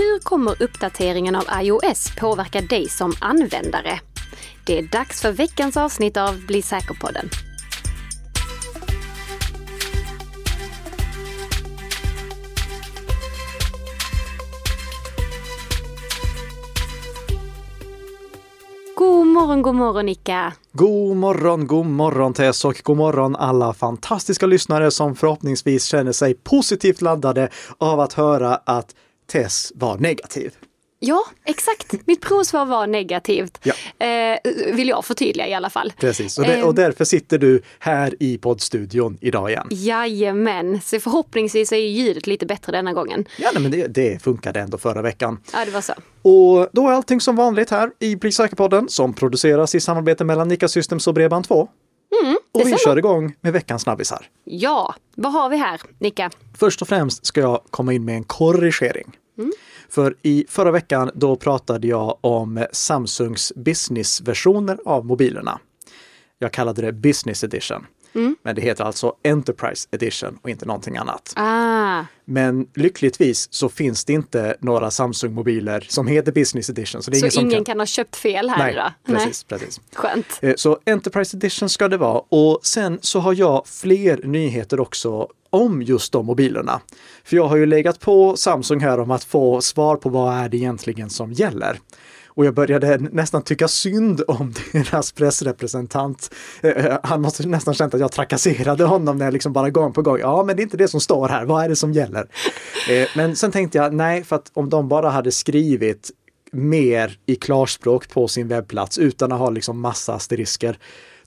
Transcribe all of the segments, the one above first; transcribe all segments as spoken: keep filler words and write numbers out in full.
Hur kommer uppdateringen av iOS påverka dig som användare? Det är dags för veckans avsnitt av Bli säker-podden. God morgon, god morgon Nikka. God morgon, god morgon Tess och god morgon alla fantastiska lyssnare som förhoppningsvis känner sig positivt laddade av att höra att Tess var negativ. Ja, exakt. Mitt provsvar var negativt. Ja. Eh, vill jag förtydliga i alla fall. Precis, och, de- och därför sitter du här i poddstudion idag igen. Jajamän, så förhoppningsvis är ju ljudet lite bättre denna gången. Ja, nej, men det, det funkade ändå förra veckan. Ja, det var så. Och då är allting som vanligt här i Bli säker-podden som produceras i samarbete mellan Nikasystems och Breban två. Mm, och vi kör igång med veckans snabbisar. Ja, vad har vi här, Nikka? Först och främst ska jag komma in med en korrigering. Mm. För i förra veckan då pratade jag om Samsungs business-versioner av mobilerna. Jag kallade det Business Edition. Mm. Men det heter alltså Enterprise Edition och inte någonting annat. Ah. Men lyckligtvis så finns det inte några Samsung-mobiler som heter Business Edition. Så, det är så ingen, som ingen kan... kan ha köpt fel här. Nej, då? Precis, Nej, precis. Skönt. Så Enterprise Edition ska det vara. Och sen så har jag fler nyheter också om just de mobilerna. För jag har ju legat på Samsung här om att få svar på vad är det egentligen som gäller. Och jag började nästan tycka synd om deras pressrepresentant. Han måste nästan känna att jag trakasserade honom när jag liksom bara gång på gång. Ja, men det är inte det som står här. Vad är det som gäller? Men sen tänkte jag, nej, för att om de bara hade skrivit mer i klarspråk på sin webbplats utan att ha liksom massa asterisker,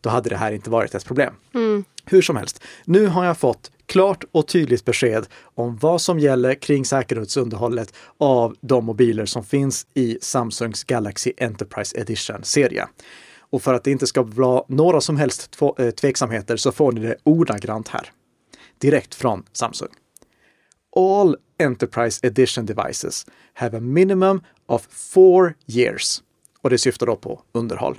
då hade det här inte varit ett problem. Mm. Hur som helst. Nu har jag fått klart och tydligt besked om vad som gäller kring säkerhetsunderhållet av de mobiler som finns i Samsungs Galaxy Enterprise Edition-serie. Och för att det inte ska vara några som helst tveksamheter så får ni det ordagrant här. Direkt från Samsung. All Enterprise Edition devices have a minimum of four years. Och det syftar då på underhåll.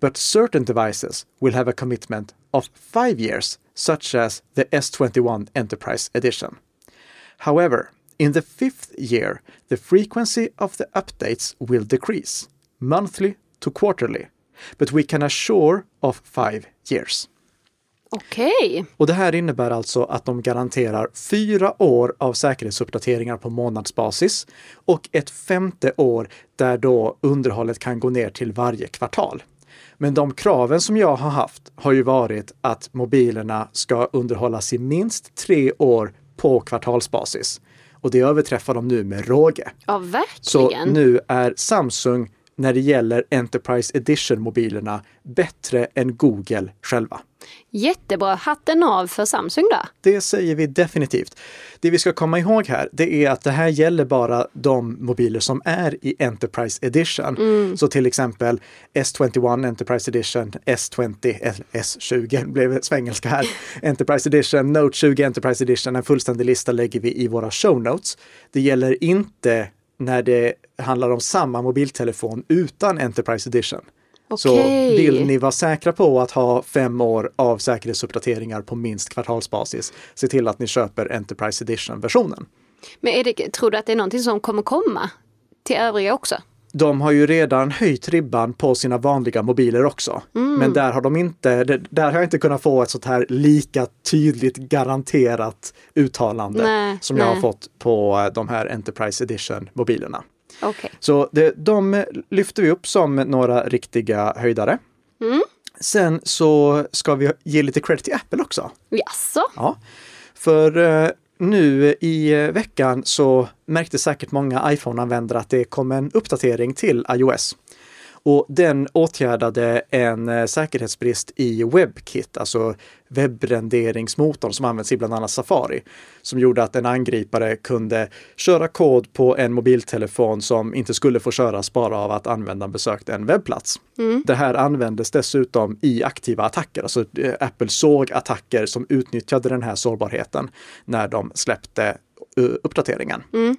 But certain devices will have a commitment of five years, such as the S twenty-one Enterprise Edition. However, in the fifth year, the frequency of the updates will decrease, monthly to quarterly, but we can assure of five years. Okej. Okay. Och det här innebär alltså att de garanterar fyra år av säkerhetsuppdateringar på månadsbasis och ett femte år där då underhållet kan gå ner till varje kvartal. Men de kraven som jag har haft har ju varit att mobilerna ska underhållas i minst tre år på kvartalsbasis. Och det överträffar de nu med råge. Ja, verkligen. Så nu är Samsung när det gäller Enterprise Edition-mobilerna bättre än Google själva. Jättebra. Hatten av för Samsung då? Det säger vi definitivt. Det vi ska komma ihåg här, det är att det här gäller bara de mobiler som är i Enterprise Edition. Mm. Så till exempel S tjugoett Enterprise Edition, S tjugo, S tjugo blev svengelska här, Enterprise Edition, Note tjugo Enterprise Edition, en fullständig lista lägger vi i våra show notes. Det gäller inte när det handlar om samma mobiltelefon utan Enterprise Edition. Okay. Så vill ni vara säkra på att ha fem år av säkerhetsuppdateringar på minst kvartalsbasis, se till att ni köper Enterprise Edition-versionen. Men är det, tror du att det är någonting som kommer komma till övriga också? De har ju redan höjt ribban på sina vanliga mobiler också. Mm. Men där har de inte, där har jag inte kunnat få ett sånt här lika tydligt garanterat uttalande nej, som nej. jag har fått på de här Enterprise Edition-mobilerna. Okay. Så det, de lyfter vi upp som några riktiga höjdare. Mm. Sen så ska vi ge lite credit till Apple också. Jaså? Ja, för nu i veckan så märkte säkert många iPhone-användare att det kom en uppdatering till iOS. Och den åtgärdade en säkerhetsbrist i WebKit, alltså webbrenderingsmotorn som används i bland annat Safari, som gjorde att en angripare kunde köra kod på en mobiltelefon som inte skulle få köras bara av att användaren besökt en webbplats. Mm. Det här användes dessutom i aktiva attacker, alltså Apple såg attacker som utnyttjade den här sårbarheten när de släppte uppdateringen. Mm.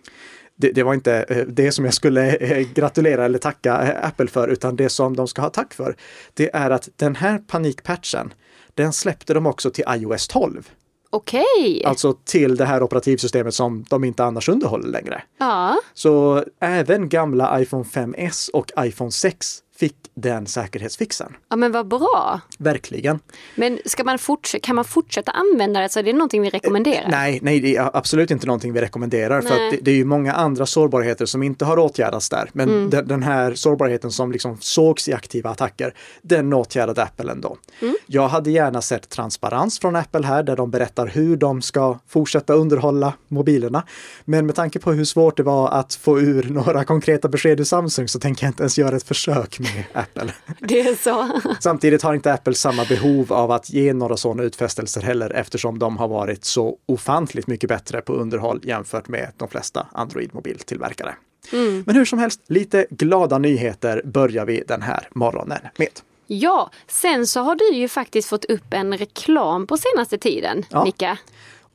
Det, det var inte det som jag skulle gratulera eller tacka Apple för, utan det som de ska ha tack för. Det är att den här panikpatchen, den släppte de också till iOS tolv. Okej. Okay. Alltså till det här operativsystemet som de inte annars underhåller längre. Ja. Så även gamla iPhone fem s och iPhone sex fick den säkerhetsfixen. Ja, men vad bra. Verkligen. Men ska man forts- kan man fortsätta använda det? Så är det någonting vi rekommenderar? Eh, nej, nej, det är absolut inte någonting vi rekommenderar. Nej. För att det, det är ju många andra sårbarheter som inte har åtgärdats där. Men mm. den, den här sårbarheten som liksom sågs i aktiva attacker, den åtgärdade Apple ändå. Mm. Jag hade gärna sett transparens från Apple här, där de berättar hur de ska fortsätta underhålla mobilerna. Men med tanke på hur svårt det var att få ur några konkreta besked ur Samsung, så tänker jag inte ens göra ett försök med Apple. Det är så. Samtidigt har inte Apple samma behov av att ge några sådana utfästelser heller, eftersom de har varit så ofantligt mycket bättre på underhåll jämfört med de flesta Android-mobiltillverkare. Mm. Men hur som helst, lite glada nyheter börjar vi den här morgonen med. Ja, sen så har du ju faktiskt fått upp en reklam på senaste tiden, ja. Nikka.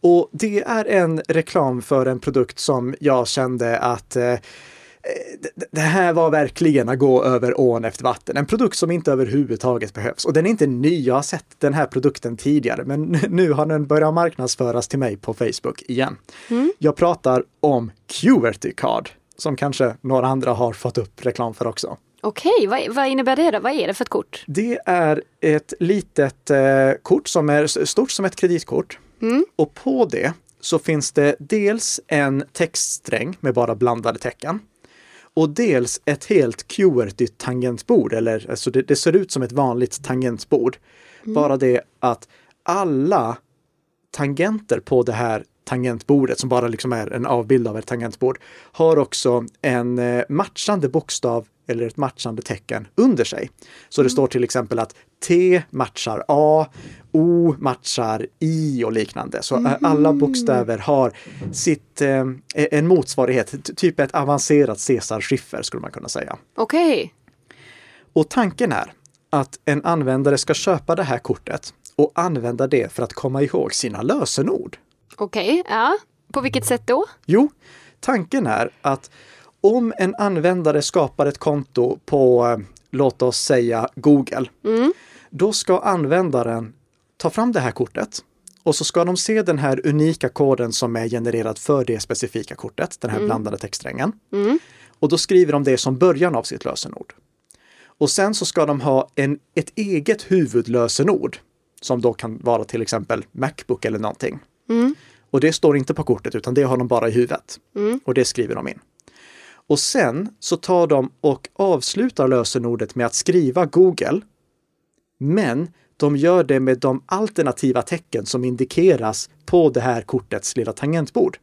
Och det är en reklam för en produkt som jag kände att... Eh, Det här var verkligen att gå över ån efter vatten. En produkt som inte överhuvudtaget behövs. Och den är inte ny, jag har sett den här produkten tidigare. Men nu har den börjat marknadsföras till mig på Facebook igen. Mm. Jag pratar om QWERTY-card. Som kanske några andra har fått upp reklam för också. Okej, okay, vad, vad innebär det då? Vad är det för ett kort? Det är ett litet eh, kort som är stort som ett kreditkort. Mm. Och på det så finns det dels en textsträng med bara blandade tecken. Och dels ett helt QWERTY-tangentbord, eller alltså det, det ser ut som ett vanligt tangentbord. Mm. Bara det att alla tangenter på det här tangentbordet, som bara liksom är en avbild av ett tangentbord, har också en matchande bokstav eller ett matchande tecken under sig. Så det mm. står till exempel att T matchar A, O matchar I och liknande. Så mm. alla bokstäver har sitt, eh, en motsvarighet, typ ett avancerat Caesar-chiffer skulle man kunna säga. Okej. Okay. Och tanken är att en användare ska köpa det här kortet och använda det för att komma ihåg sina lösenord. Okej, okay, ja. På vilket sätt då? Jo, tanken är att om en användare skapar ett konto på, låt oss säga Google, mm. då ska användaren ta fram det här kortet och så ska de se den här unika koden som är genererad för det specifika kortet, den här mm. blandade textsträngen. Mm. Och då skriver de det som början av sitt lösenord. Och sen så ska de ha en, ett eget huvudlösenord som då kan vara till exempel MacBook eller någonting. Mm. Och det står inte på kortet utan det har de bara i huvudet. Mm. Och det skriver de in. Och sen så tar de och avslutar lösenordet med att skriva Google. Men de gör det med de alternativa tecken som indikeras på det här kortets lilla tangentbord.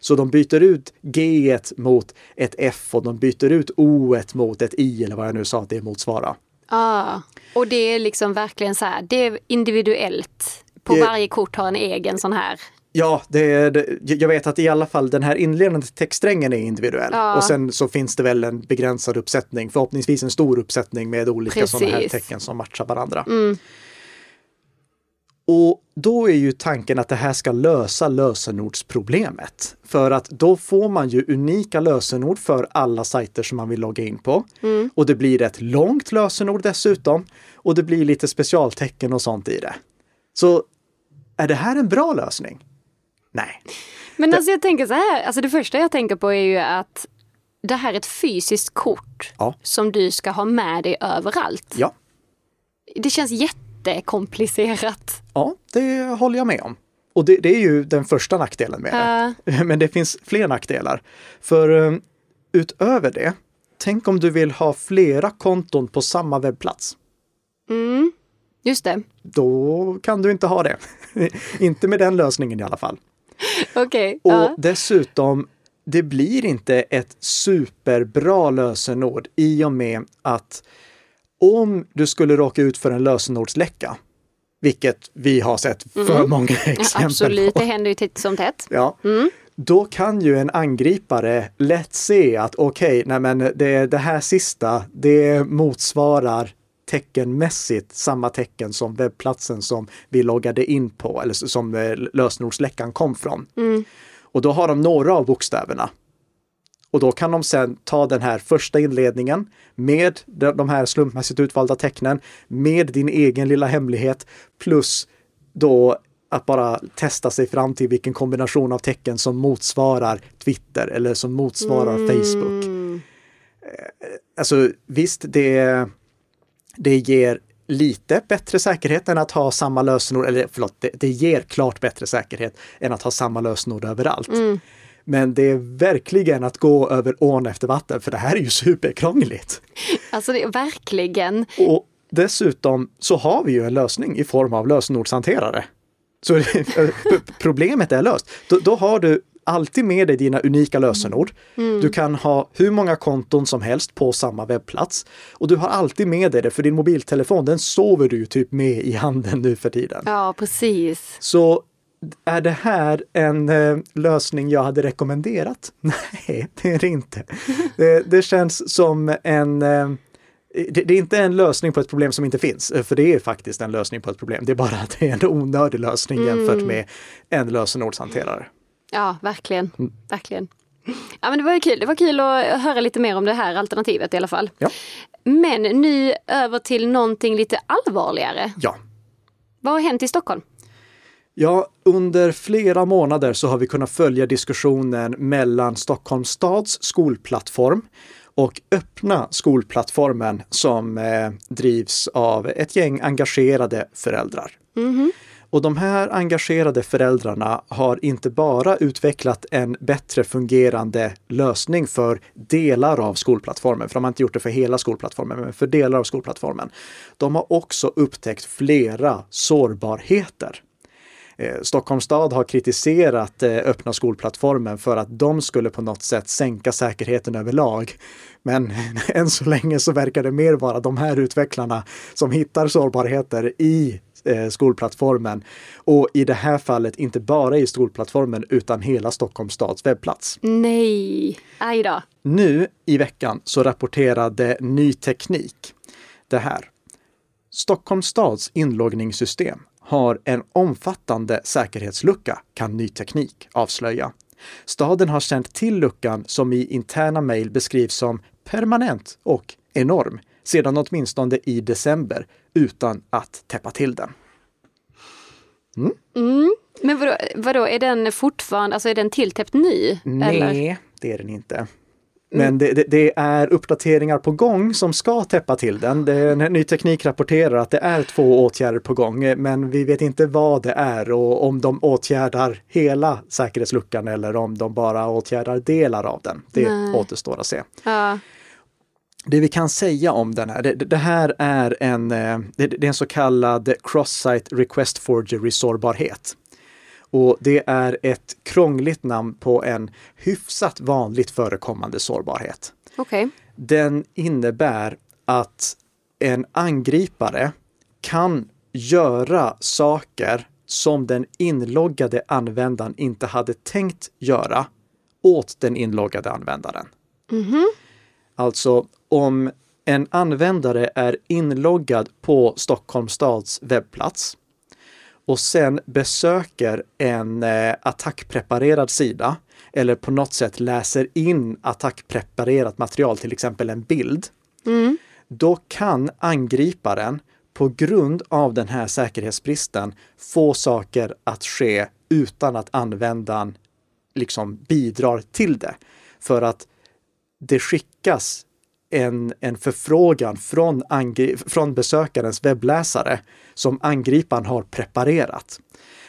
Så de byter ut G ett mot ett F och de byter ut O ett mot ett I eller vad jag nu sa att det motsvarar. Ah, och det är liksom verkligen så här, det är individuellt. På det, varje kort har en egen sån här... Ja, det, det, jag vet att i alla fall den här inledande textsträngen är individuell. Ja. Och sen så finns det väl en begränsad uppsättning, förhoppningsvis en stor uppsättning med olika sådana här tecken som matchar varandra. Mm. Och då är ju tanken att det här ska lösa lösenordsproblemet. För att då får man ju unika lösenord för alla sajter som man vill logga in på. Mm. Och det blir ett långt lösenord dessutom. Och det blir lite specialtecken och sånt i det. Så är det här en bra lösning? Nej. Men alltså jag tänker så här, alltså det första jag tänker på är ju att det här är ett fysiskt kort ja. Som du ska ha med dig överallt. Ja. Det känns jättekomplicerat. Ja, det håller jag med om. Och det, det är ju den första nackdelen med uh. det. Men det finns fler nackdelar. För um, utöver det, tänk om du vill ha flera konton på samma webbplats. Mm. Just det. Då kan du inte ha det. Inte med den lösningen i alla fall. Okej. Okay, och uh. dessutom, det blir inte ett superbra lösenord i och med att om du skulle råka ut för en lösenordsläcka, vilket vi har sett för mm. många exempel ja, absolut, på. Det händer ju titt som tätt. Ja. Mm. Då kan ju en angripare lätt se att okej, okay, men det, det här sista, det motsvarar teckenmässigt samma tecken som webbplatsen som vi loggade in på eller som lösenordsläckan kom från. Mm. Och då har de några av bokstäverna. Och då kan de sen ta den här första inledningen med de här slumpmässigt utvalda tecknen med din egen lilla hemlighet plus då att bara testa sig fram till vilken kombination av tecken som motsvarar Twitter eller som motsvarar mm. Facebook. Alltså visst, det, det ger lite bättre säkerhet än att ha samma lösenord, eller förlåt, det, det ger klart bättre säkerhet än att ha samma lösenord överallt. Mm. Men det är verkligen att gå över ån efter vatten, för det här är ju superkrångligt. Alltså det är verkligen. Och dessutom så har vi ju en lösning i form av lösenordshanterare. Så problemet är löst. Då, då har du alltid med dig dina unika lösenord. Mm. Du kan ha hur många konton som helst på samma webbplats. Och du har alltid med dig det, för din mobiltelefon, den sover du typ med i handen nu för tiden. Ja, precis. Så är det här en eh, lösning jag hade rekommenderat? Nej, det är det inte. Det, det känns som en... Eh, Det, det är inte en lösning på ett problem som inte finns, för det är faktiskt en lösning på ett problem. Det är bara att det är en onödig lösning mm. jämfört med en lösenordshanterare. Ja, verkligen. Mm. verkligen. Ja, men det var ju kul. Det var kul att höra lite mer om det här alternativet i alla fall. Ja. Men nu över till någonting lite allvarligare. Ja. Vad har hänt i Stockholm? Ja, under flera månader så har vi kunnat följa diskussionen mellan Stockholms stads skolplattform och öppna skolplattformen som eh, drivs av ett gäng engagerade föräldrar. Mm-hmm. Och de här engagerade föräldrarna har inte bara utvecklat en bättre fungerande lösning för delar av skolplattformen, för de har inte gjort det för hela skolplattformen, men för delar av skolplattformen. De har också upptäckt flera sårbarheter. Stockholms stad har kritiserat öppna skolplattformen för att de skulle på något sätt sänka säkerheten överlag. Men än så länge så verkar det mer vara de här utvecklarna som hittar sårbarheter i skolplattformen. Och i det här fallet inte bara i skolplattformen utan hela Stockholms stads webbplats. Nej, aj då. Nu i veckan så rapporterade Ny Teknik det här. Stockholms stads inloggningssystem har en omfattande säkerhetslucka, kan Ny Teknik avslöja. Staden har känt till luckan, som i interna mejl beskrivs som permanent och enorm, sedan åtminstone i december, utan att täppa till den. Mm. Mm. Men vadå, vadå, är den fortfarande, alltså är den tilltäppt ny? Nej, eller? Det är den inte. Men det, det, det är uppdateringar på gång som ska täppa till den. Det, Ny Teknik rapporterar att det är två åtgärder på gång, men vi vet inte vad det är och om de åtgärdar hela säkerhetsluckan eller om de bara åtgärdar delar av den. Det Nej. återstår att se. Ja. Det vi kan säga om den här, det, det här är en, det, det är en så kallad cross-site request forgery-sårbarhet. Och det är ett krångligt namn på en hyfsat vanligt förekommande sårbarhet. Okay. Den innebär att en angripare kan göra saker som den inloggade användaren inte hade tänkt göra åt den inloggade användaren. Mm-hmm. Alltså om en användare är inloggad på Stockholms stads webbplats och sen besöker en eh, attackpreparerad sida eller på något sätt läser in attackpreparerat material, till exempel en bild, mm. då kan angriparen på grund av den här säkerhetsbristen få saker att ske utan att användaren liksom bidrar till det. För att det skickas En, en förfrågan från, angri- från besökarens webbläsare som angriparen har preparerat.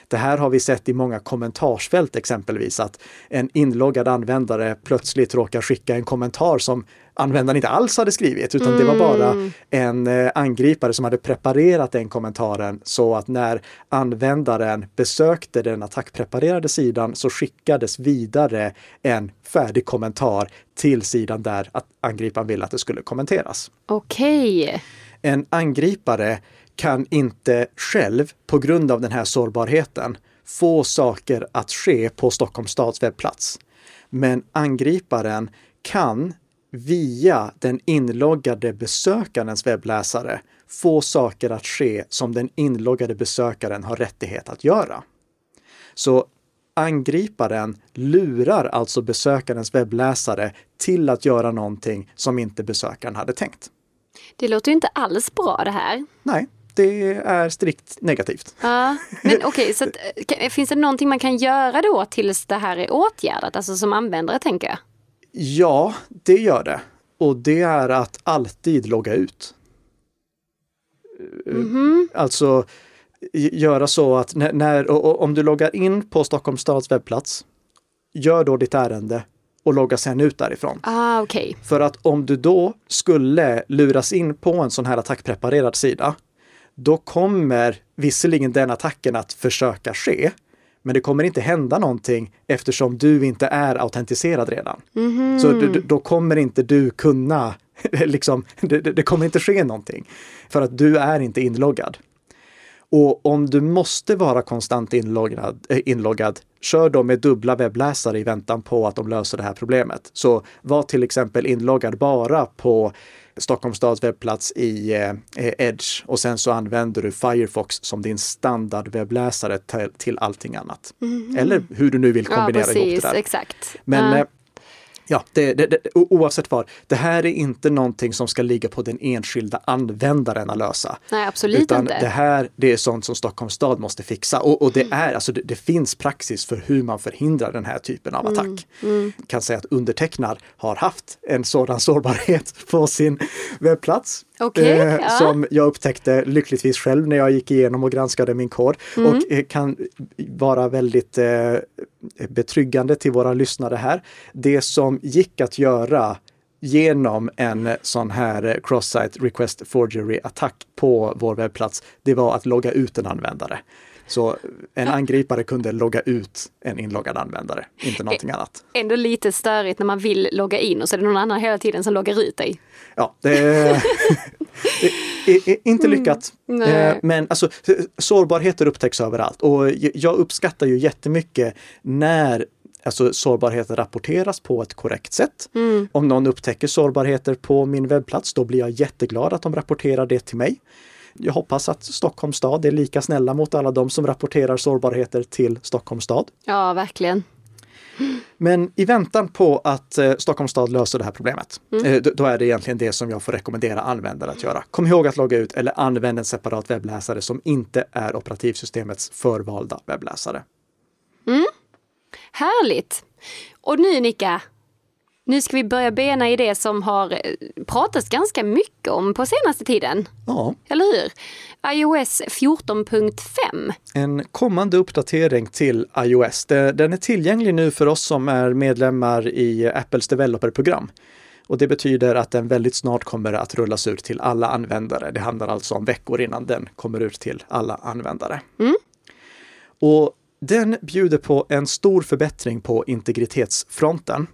Det här har vi sett i många kommentarsfält exempelvis, att en inloggad användare plötsligt råkar skicka en kommentar som användaren inte alls hade skrivit, utan mm. det var bara en angripare som hade preparerat den kommentaren, så att när användaren besökte den attackpreparerade sidan så skickades vidare en färdig kommentar till sidan där att angriparen ville att det skulle kommenteras. Okej. Okay. En angripare kan inte själv, på grund av den här sårbarheten, få saker att ske på Stockholms stads webbplats. Men angriparen kan via den inloggade besökarens webbläsare få saker att ske som den inloggade besökaren har rättighet att göra. Så angriparen lurar alltså besökarens webbläsare till att göra någonting som inte besökaren hade tänkt. Det låter ju inte alls bra det här. Nej. det är strikt negativt. Ja, men okej, okay, så att, finns det någonting man kan göra då tills det här är åtgärdat, alltså som användare tänker jag? Ja, det gör det. Och det är att alltid logga ut. Mm-hmm. Alltså göra så att när, när och, och, om du loggar in på Stockholms stads webbplats, gör då ditt ärende och logga sen ut därifrån. Ah, okay. För att om du då skulle luras in på en sån här attackpreparerad sida, då kommer visserligen den attacken att försöka ske, men det kommer inte hända någonting eftersom du inte är autentiserad redan. Mm-hmm. Så du, då kommer inte du kunna, liksom, det, det kommer inte ske någonting för att du är inte inloggad. Och om du måste vara konstant inloggad, äh, inloggad, kör då med dubbla webbläsare i väntan på att de löser det här problemet. Så var till exempel inloggad bara på Stockholms stads webbplats i eh, Edge och sen så använder du Firefox som din standard webbläsare till, till allting annat. Mm. Eller hur du nu vill kombinera, ja, precis, ihop det där. Exakt. Men uh. eh, ja, det, det, det, oavsett vad, det här är inte någonting som ska ligga på den enskilda användaren att lösa. Nej, absolut utan inte. Utan det här, det är sånt som Stockholms stad måste fixa. Och, och det är, alltså det, det finns praxis för hur man förhindrar den här typen av attack. Mm, mm. Jag kan säga att undertecknar har haft en sådan sårbarhet på sin webbplats. Okay, eh, ja. Som jag upptäckte lyckligtvis själv när jag gick igenom och granskade min kod. Mm. Och eh, kan vara väldigt eh, betryggande till våra lyssnare här. Det som gick att göra genom en sån här cross-site request forgery-attack på vår webbplats, det var att logga ut en användare. Så en angripare kunde logga ut en inloggad användare, inte någonting annat. Ändå lite störigt när man vill logga in och så är det någon annan hela tiden som loggar ut dig. Ja, det är, det är inte lyckat. Mm, men alltså, sårbarheter upptäcks överallt. Och jag uppskattar ju jättemycket när alltså, sårbarheter rapporteras på ett korrekt sätt. Mm. Om någon upptäcker sårbarheter på min webbplats, då blir jag jätteglad att de rapporterar det till mig. Jag hoppas att Stockholms stad är lika snälla mot alla de som rapporterar sårbarheter till Stockholms stad. Ja, verkligen. Men i väntan på att Stockholms stad löser det här problemet, mm. då är det egentligen det som jag får rekommendera användare att göra. Kom ihåg att logga ut eller använd en separat webbläsare som inte är operativsystemets förvalda webbläsare. Mm. Härligt! Och nu, Nikka, nu ska vi börja bena i det som har pratats ganska mycket om på senaste tiden. Ja. Eller hur? iOS fjorton punkt fem. En kommande uppdatering till iOS. Den är tillgänglig nu för oss som är medlemmar i Apples developerprogram. Och det betyder att den väldigt snart kommer att rullas ut till alla användare. Det handlar alltså om veckor innan den kommer ut till alla användare. Mm. Och den bjuder på en stor förbättring på integritetsfronten.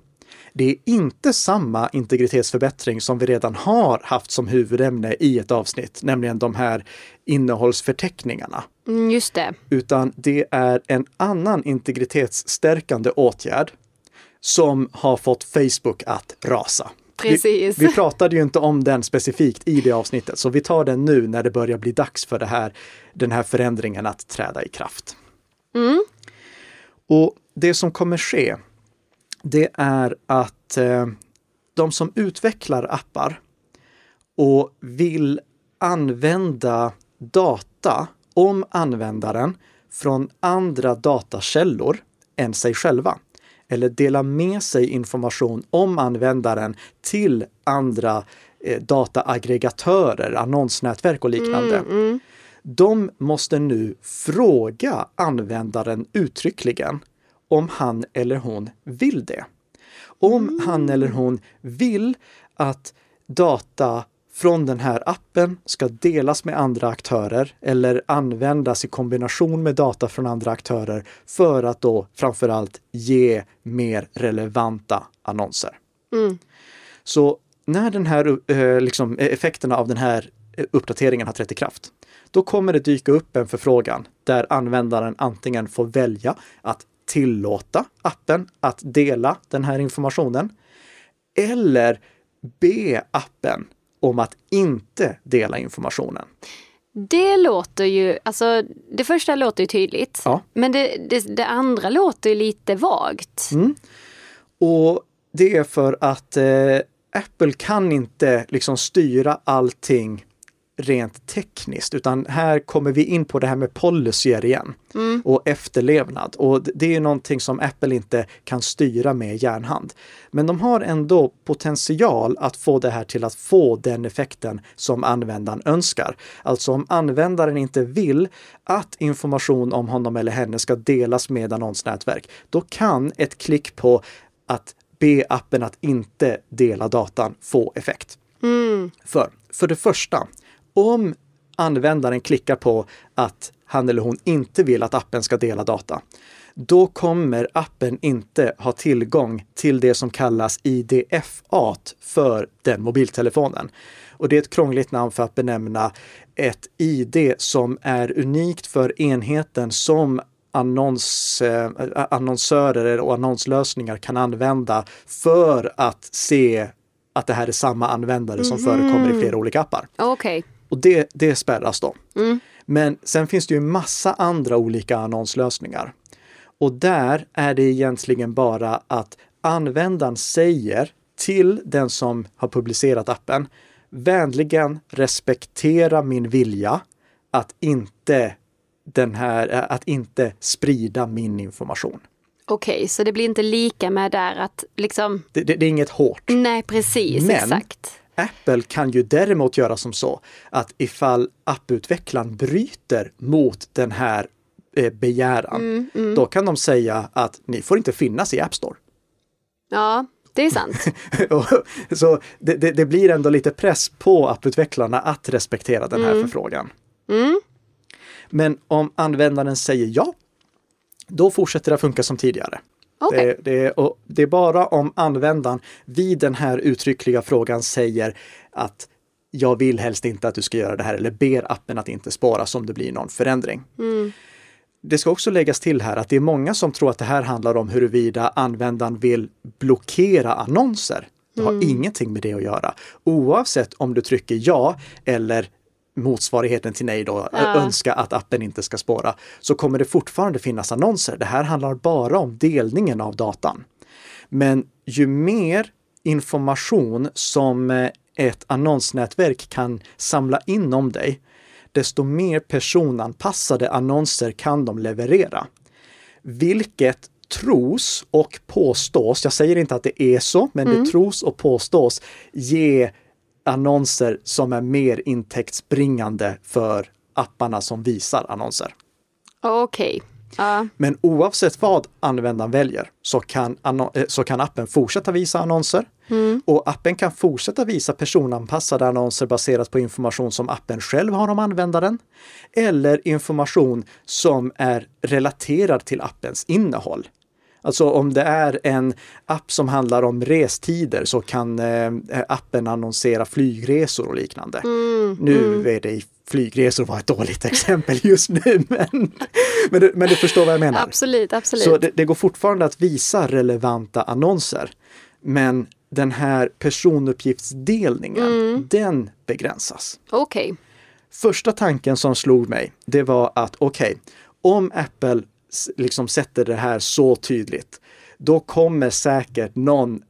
Det är inte samma integritetsförbättring som vi redan har haft som huvudämne i ett avsnitt, nämligen de här innehållsförteckningarna. Mm, just det. Utan det är en annan integritetsstärkande åtgärd som har fått Facebook att rasa. Precis. Vi, vi pratade ju inte om den specifikt i det avsnittet, så vi tar den nu när det börjar bli dags för det här, den här förändringen att träda i kraft. Mm. Och det som kommer ske, det är att eh, de som utvecklar appar och vill använda data om användaren från andra datakällor än sig själva, eller dela med sig information om användaren till andra eh, dataaggregatörer, annonsnätverk och liknande. Mm, mm. De måste nu fråga användaren uttryckligen om han eller hon vill det. Om mm. han eller hon vill att data från den här appen ska delas med andra aktörer eller användas i kombination med data från andra aktörer för att då framförallt ge mer relevanta annonser. Mm. Så när den här, liksom, effekterna av den här uppdateringen har trätt i kraft, då kommer det dyka upp en förfrågan där användaren antingen får välja att tillåta appen att dela den här informationen eller be appen om att inte dela informationen. Det låter ju, alltså det första låter ju tydligt, ja. Men det, det, det andra låter ju lite vagt. Mm. Och det är för att eh, Apple kan inte liksom styra allting rent tekniskt, utan här kommer vi in på det här med policyer igen mm. och efterlevnad, och det är ju någonting som Apple inte kan styra med järnhand, men de har ändå potential att få det här till att få den effekten som användaren önskar. Alltså om användaren inte vill att information om honom eller henne ska delas med annonsnätverk, då kan ett klick på att be appen att inte dela datan få effekt. Mm. För, för det första, om användaren klickar på att han eller hon inte vill att appen ska dela data, då kommer appen inte ha tillgång till det som kallas I D F A för den mobiltelefonen. Och det är ett krångligt namn för att benämna ett I D som är unikt för enheten som annons, eh, annonsörer och annonslösningar kan använda för att se att det här är samma användare som mm-hmm. förekommer i flera olika appar. Okay. Och det, det spärras då. Mm. Men sen finns det ju en massa andra olika annonslösningar. Och där är det egentligen bara att användaren säger till den som har publicerat appen: vänligen respektera min vilja att inte, den här, att inte sprida min information. Okej, så det blir inte lika med där att liksom... Det, det, det är inget hårt. Nej, precis, men exakt. Apple kan ju däremot göra som så att ifall apputvecklaren bryter mot den här eh, begäran, mm, mm. då kan de säga att ni får inte finnas i App Store. Ja, det är sant. Så det, det, det blir ändå lite press på apputvecklarna att respektera den här mm. förfrågan. Mm. Men om användaren säger ja, då fortsätter det funka som tidigare. Okay. Det, det, och det är bara om användaren vid den här uttryckliga frågan säger att jag vill helst inte att du ska göra det här, eller ber appen att inte spara, som det blir någon förändring. Mm. Det ska också läggas till här att det är många som tror att det här handlar om huruvida användaren vill blockera annonser. Det har mm. ingenting med det att göra. Oavsett om du trycker ja eller motsvarigheten till nej då, ja. önska att appen inte ska spåra, så kommer det fortfarande finnas annonser. Det här handlar bara om delningen av datan. Men ju mer information som ett annonsnätverk kan samla in om dig, desto mer personanpassade annonser kan de leverera. Vilket tros och påstås, jag säger inte att det är så, men mm. det tros och påstås ge annonser som är mer intäktsbringande för apparna som visar annonser. Okej. Okay. Uh. Men oavsett vad användaren väljer så kan, annon- så kan appen fortsätta visa annonser. Mm. Och appen kan fortsätta visa personanpassade annonser baserat på information som appen själv har om användaren. Eller information som är relaterad till appens innehåll. Alltså om det är en app som handlar om restider så kan eh, appen annonsera flygresor och liknande. Mm, nu mm. är det flygresor var ett dåligt exempel just nu, men, men, du, men du förstår vad jag menar. Absolut, absolut. Så det, det går fortfarande att visa relevanta annonser, men den här personuppgiftsdelningen, mm. den begränsas. Okej. Okay. Första tanken som slog mig, det var att okej, okay, om Apple liksom sätter det här så tydligt, då kommer säkert någon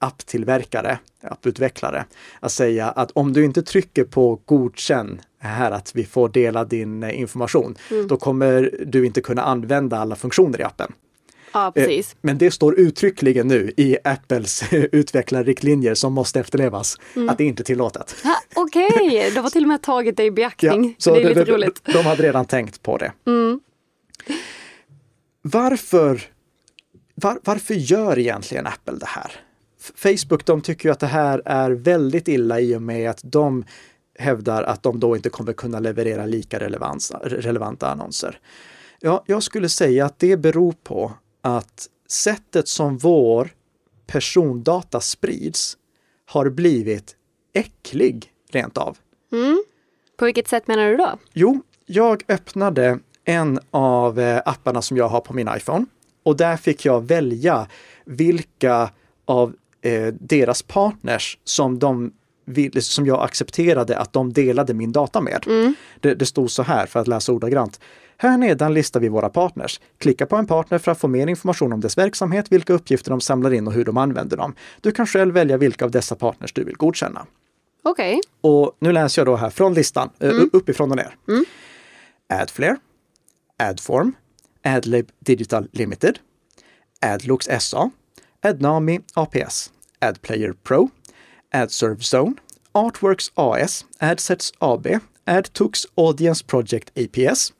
apptillverkare, apputvecklare, att säga att om du inte trycker på godkänn här att vi får dela din information, mm. då kommer du inte kunna använda alla funktioner i appen. Ja, precis. Men det står uttryckligen nu i Apples utvecklarriktlinjer som måste efterlevas, mm. att det inte är tillåtet. Okej, okay. De har till och med tagit det i beaktning. Ja, så det är lite de, roligt. De hade redan tänkt på det. Mm. Varför, var, varför gör egentligen Apple det här? Facebook, de tycker ju att det här är väldigt illa i och med att de hävdar att de då inte kommer kunna leverera lika relevanta annonser. Ja, jag skulle säga att det beror på att sättet som vår persondata sprids har blivit äcklig rent av. Mm. På vilket sätt menar du då? Jo, jag öppnade en av apparna som jag har på min iPhone. Och där fick jag välja vilka av eh, deras partners som, de vill, som jag accepterade att de delade min data med. Mm. Det, det stod så här, för att läsa ordagrant: här nedan listar vi våra partners. Klicka på en partner för att få mer information om dess verksamhet, vilka uppgifter de samlar in och hur de använder dem. Du kan själv välja vilka av dessa partners du vill godkänna. Okej. Okay. Och nu läser jag då här från listan, mm. uppifrån och ner. Mm. Adflare, AdForm, AdLib Digital Limited, AdLux S A, AdNami A P S, AdPlayer Pro, AdServeZone, Artworks A S, AdSets A B, AdTux Audience Project A P S.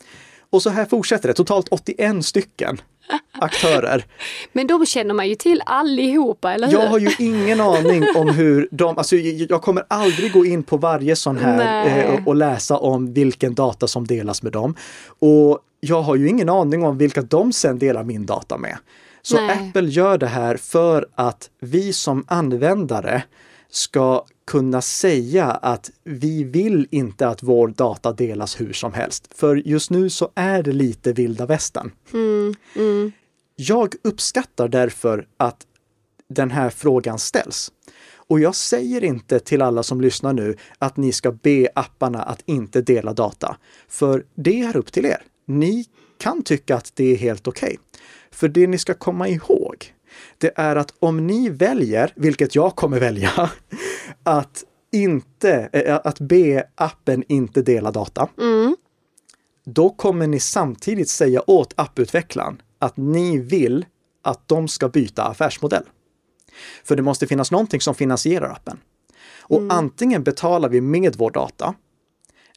Och så här fortsätter det, totalt åttioen stycken aktörer. Men de känner man ju till allihopa, eller hur? Jag har ju ingen aning om hur de... Alltså jag kommer aldrig gå in på varje sån här eh, och läsa om vilken data som delas med dem. Och jag har ju ingen aning om vilka de sen delar min data med. Så nej. Apple gör det här för att vi som användare ska kunna säga att vi vill inte att vår data delas hur som helst. För just nu så är det lite vilda västern. Mm, mm. Jag uppskattar därför att den här frågan ställs. Och jag säger inte till alla som lyssnar nu att ni ska be apparna att inte dela data. För det är upp till er. Ni kan tycka att det är helt okej. Okay. För det ni ska komma ihåg, det är att om ni väljer, vilket jag kommer välja, att, inte, att be appen inte dela data, mm. då kommer ni samtidigt säga åt apputvecklaren att ni vill att de ska byta affärsmodell. För det måste finnas någonting som finansierar appen. Och mm. antingen betalar vi med vår data,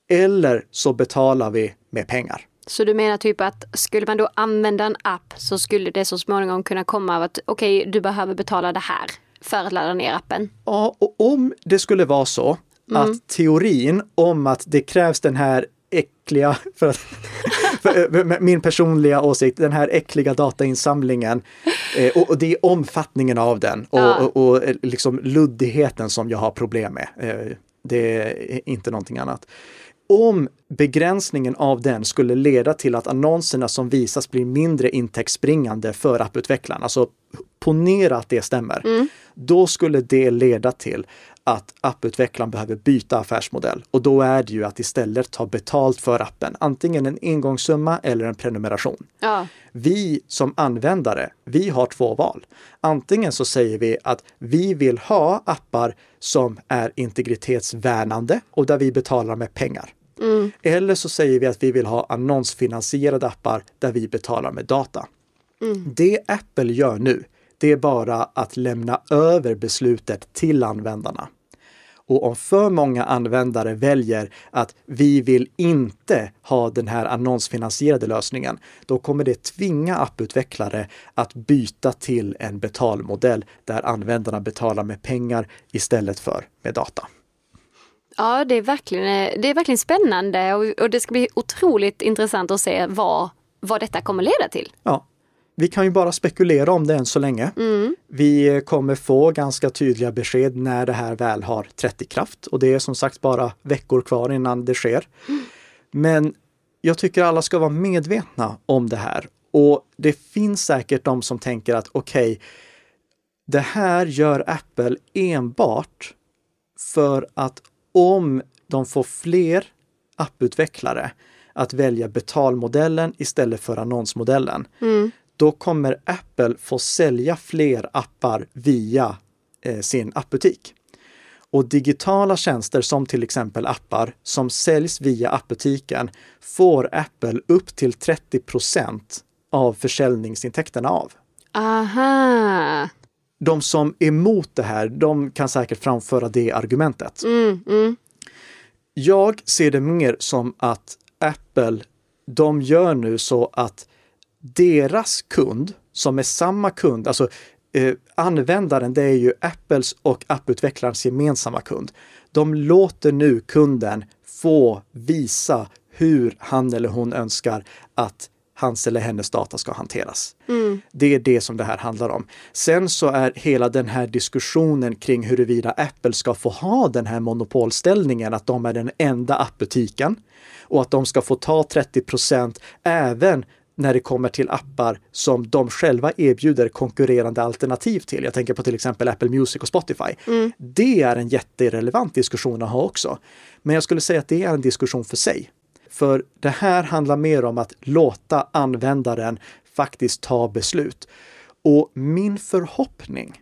eller så betalar vi med pengar. Så du menar typ att skulle man då använda en app så skulle det så småningom kunna komma av att okej, okay, du behöver betala det här för att ladda ner appen? Ja, och om det skulle vara så mm. att teorin om att det krävs den här äckliga, för att, för, min personliga åsikt, den här äckliga datainsamlingen och, och det är omfattningen av den och, ja. och, och liksom luddigheten som jag har problem med. Det är inte någonting annat. Om begränsningen av den skulle leda till att annonserna som visas blir mindre intäktsbringande för apputvecklarna, alltså ponera att det stämmer, mm. då skulle det leda till att apputvecklaren behöver byta affärsmodell. Och då är det ju att istället ta betalt för appen, antingen en engångssumma eller en prenumeration. Ja. Vi som användare, vi har två val. Antingen så säger vi att vi vill ha appar som är integritetsvärnande och där vi betalar med pengar. Mm. Eller så säger vi att vi vill ha annonsfinansierade appar där vi betalar med data. Mm. Det Apple gör nu, det är bara att lämna över beslutet till användarna. Och om för många användare väljer att vi vill inte ha den här annonsfinansierade lösningen, då kommer det tvinga apputvecklare att byta till en betalmodell där användarna betalar med pengar istället för med data. Ja, det är verkligen, det är verkligen spännande och, och det ska bli otroligt intressant att se vad, vad detta kommer leda till. Ja. Vi kan ju bara spekulera om det än så länge. Mm. Vi kommer få ganska tydliga besked när det här väl har trätt i kraft. Och det är som sagt bara veckor kvar innan det sker. Mm. Men jag tycker alla ska vara medvetna om det här. Och det finns säkert de som tänker att okej, okay, det här gör Apple enbart för att om de får fler apputvecklare att välja betalmodellen istället för annonsmodellen. Mm. Då kommer Apple få sälja fler appar via eh, sin appbutik. Och digitala tjänster som till exempel appar som säljs via appbutiken får Apple upp till trettio procent av försäljningsintäkterna av. Aha! De som är emot det här, de kan säkert framföra det argumentet. Mm, mm. Jag ser det mer som att Apple, de gör nu så att deras kund, som är samma kund, alltså eh, användaren, det är ju Apples och apputvecklarens gemensamma kund. De låter nu kunden få visa hur han eller hon önskar att hans eller hennes data ska hanteras. Mm. Det är det som det här handlar om. Sen så är hela den här diskussionen kring huruvida Apple ska få ha den här monopolställningen, att de är den enda appbutiken och att de ska få ta trettio procent även när det kommer till appar som de själva erbjuder konkurrerande alternativ till. Jag tänker på till exempel Apple Music och Spotify. Mm. Det är en jätterelevant diskussion att ha också. Men jag skulle säga att det är en diskussion för sig. För det här handlar mer om att låta användaren faktiskt ta beslut. Och min förhoppning,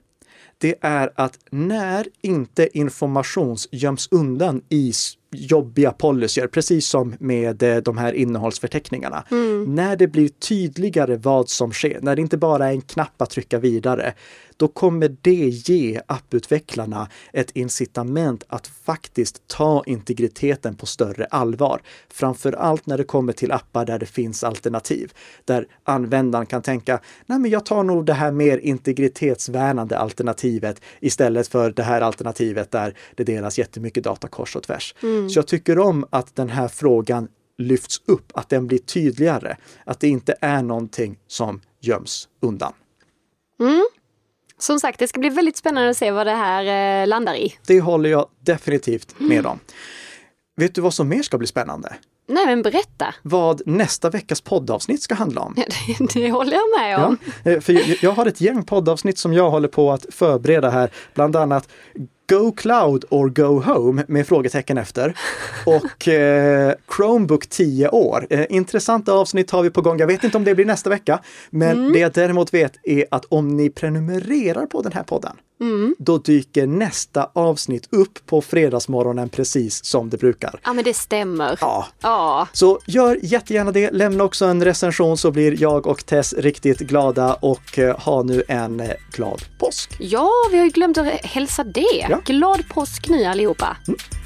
det är att när inte information göms undan i jobbiga policyer, precis som med de här innehållsförteckningarna. Mm. När det blir tydligare vad som sker, när det inte bara är en knapp att trycka vidare, då kommer det ge apputvecklarna ett incitament att faktiskt ta integriteten på större allvar. Framförallt när det kommer till appar där det finns alternativ. Där användaren kan tänka, nej men jag tar nog det här mer integritetsvärnande alternativet istället för det här alternativet där det delas jättemycket data kors och tvärs. Mm. Så jag tycker om att den här frågan lyfts upp, att den blir tydligare. Att det inte är någonting som göms undan. Mm. Som sagt, det ska bli väldigt spännande att se vad det här eh, landar i. Det håller jag definitivt med mm. om. Vet du vad som mer ska bli spännande? Nej, men berätta. Vad nästa veckas poddavsnitt ska handla om. Ja, det, det håller jag med om. Ja, för jag, jag har ett gäng poddavsnitt som jag håller på att förbereda här. Bland annat Go Cloud or Go Home med frågetecken efter. Och eh, Chromebook tio år. Eh, intressanta avsnitt har vi på gång. Jag vet inte om det blir nästa vecka. Men mm. det jag däremot vet är att om ni prenumererar på den här podden. Mm. Då dyker nästa avsnitt upp på fredagsmorgonen precis som det brukar. Ja, men det stämmer. Ja. ja. Så gör jättegärna det. Lämna också en recension så blir jag och Tess riktigt glada. Och eh, ha nu en eh, glad påsk. Ja, vi har ju glömt att hälsa det. Ja. Glad påsk ni allihopa. Mm.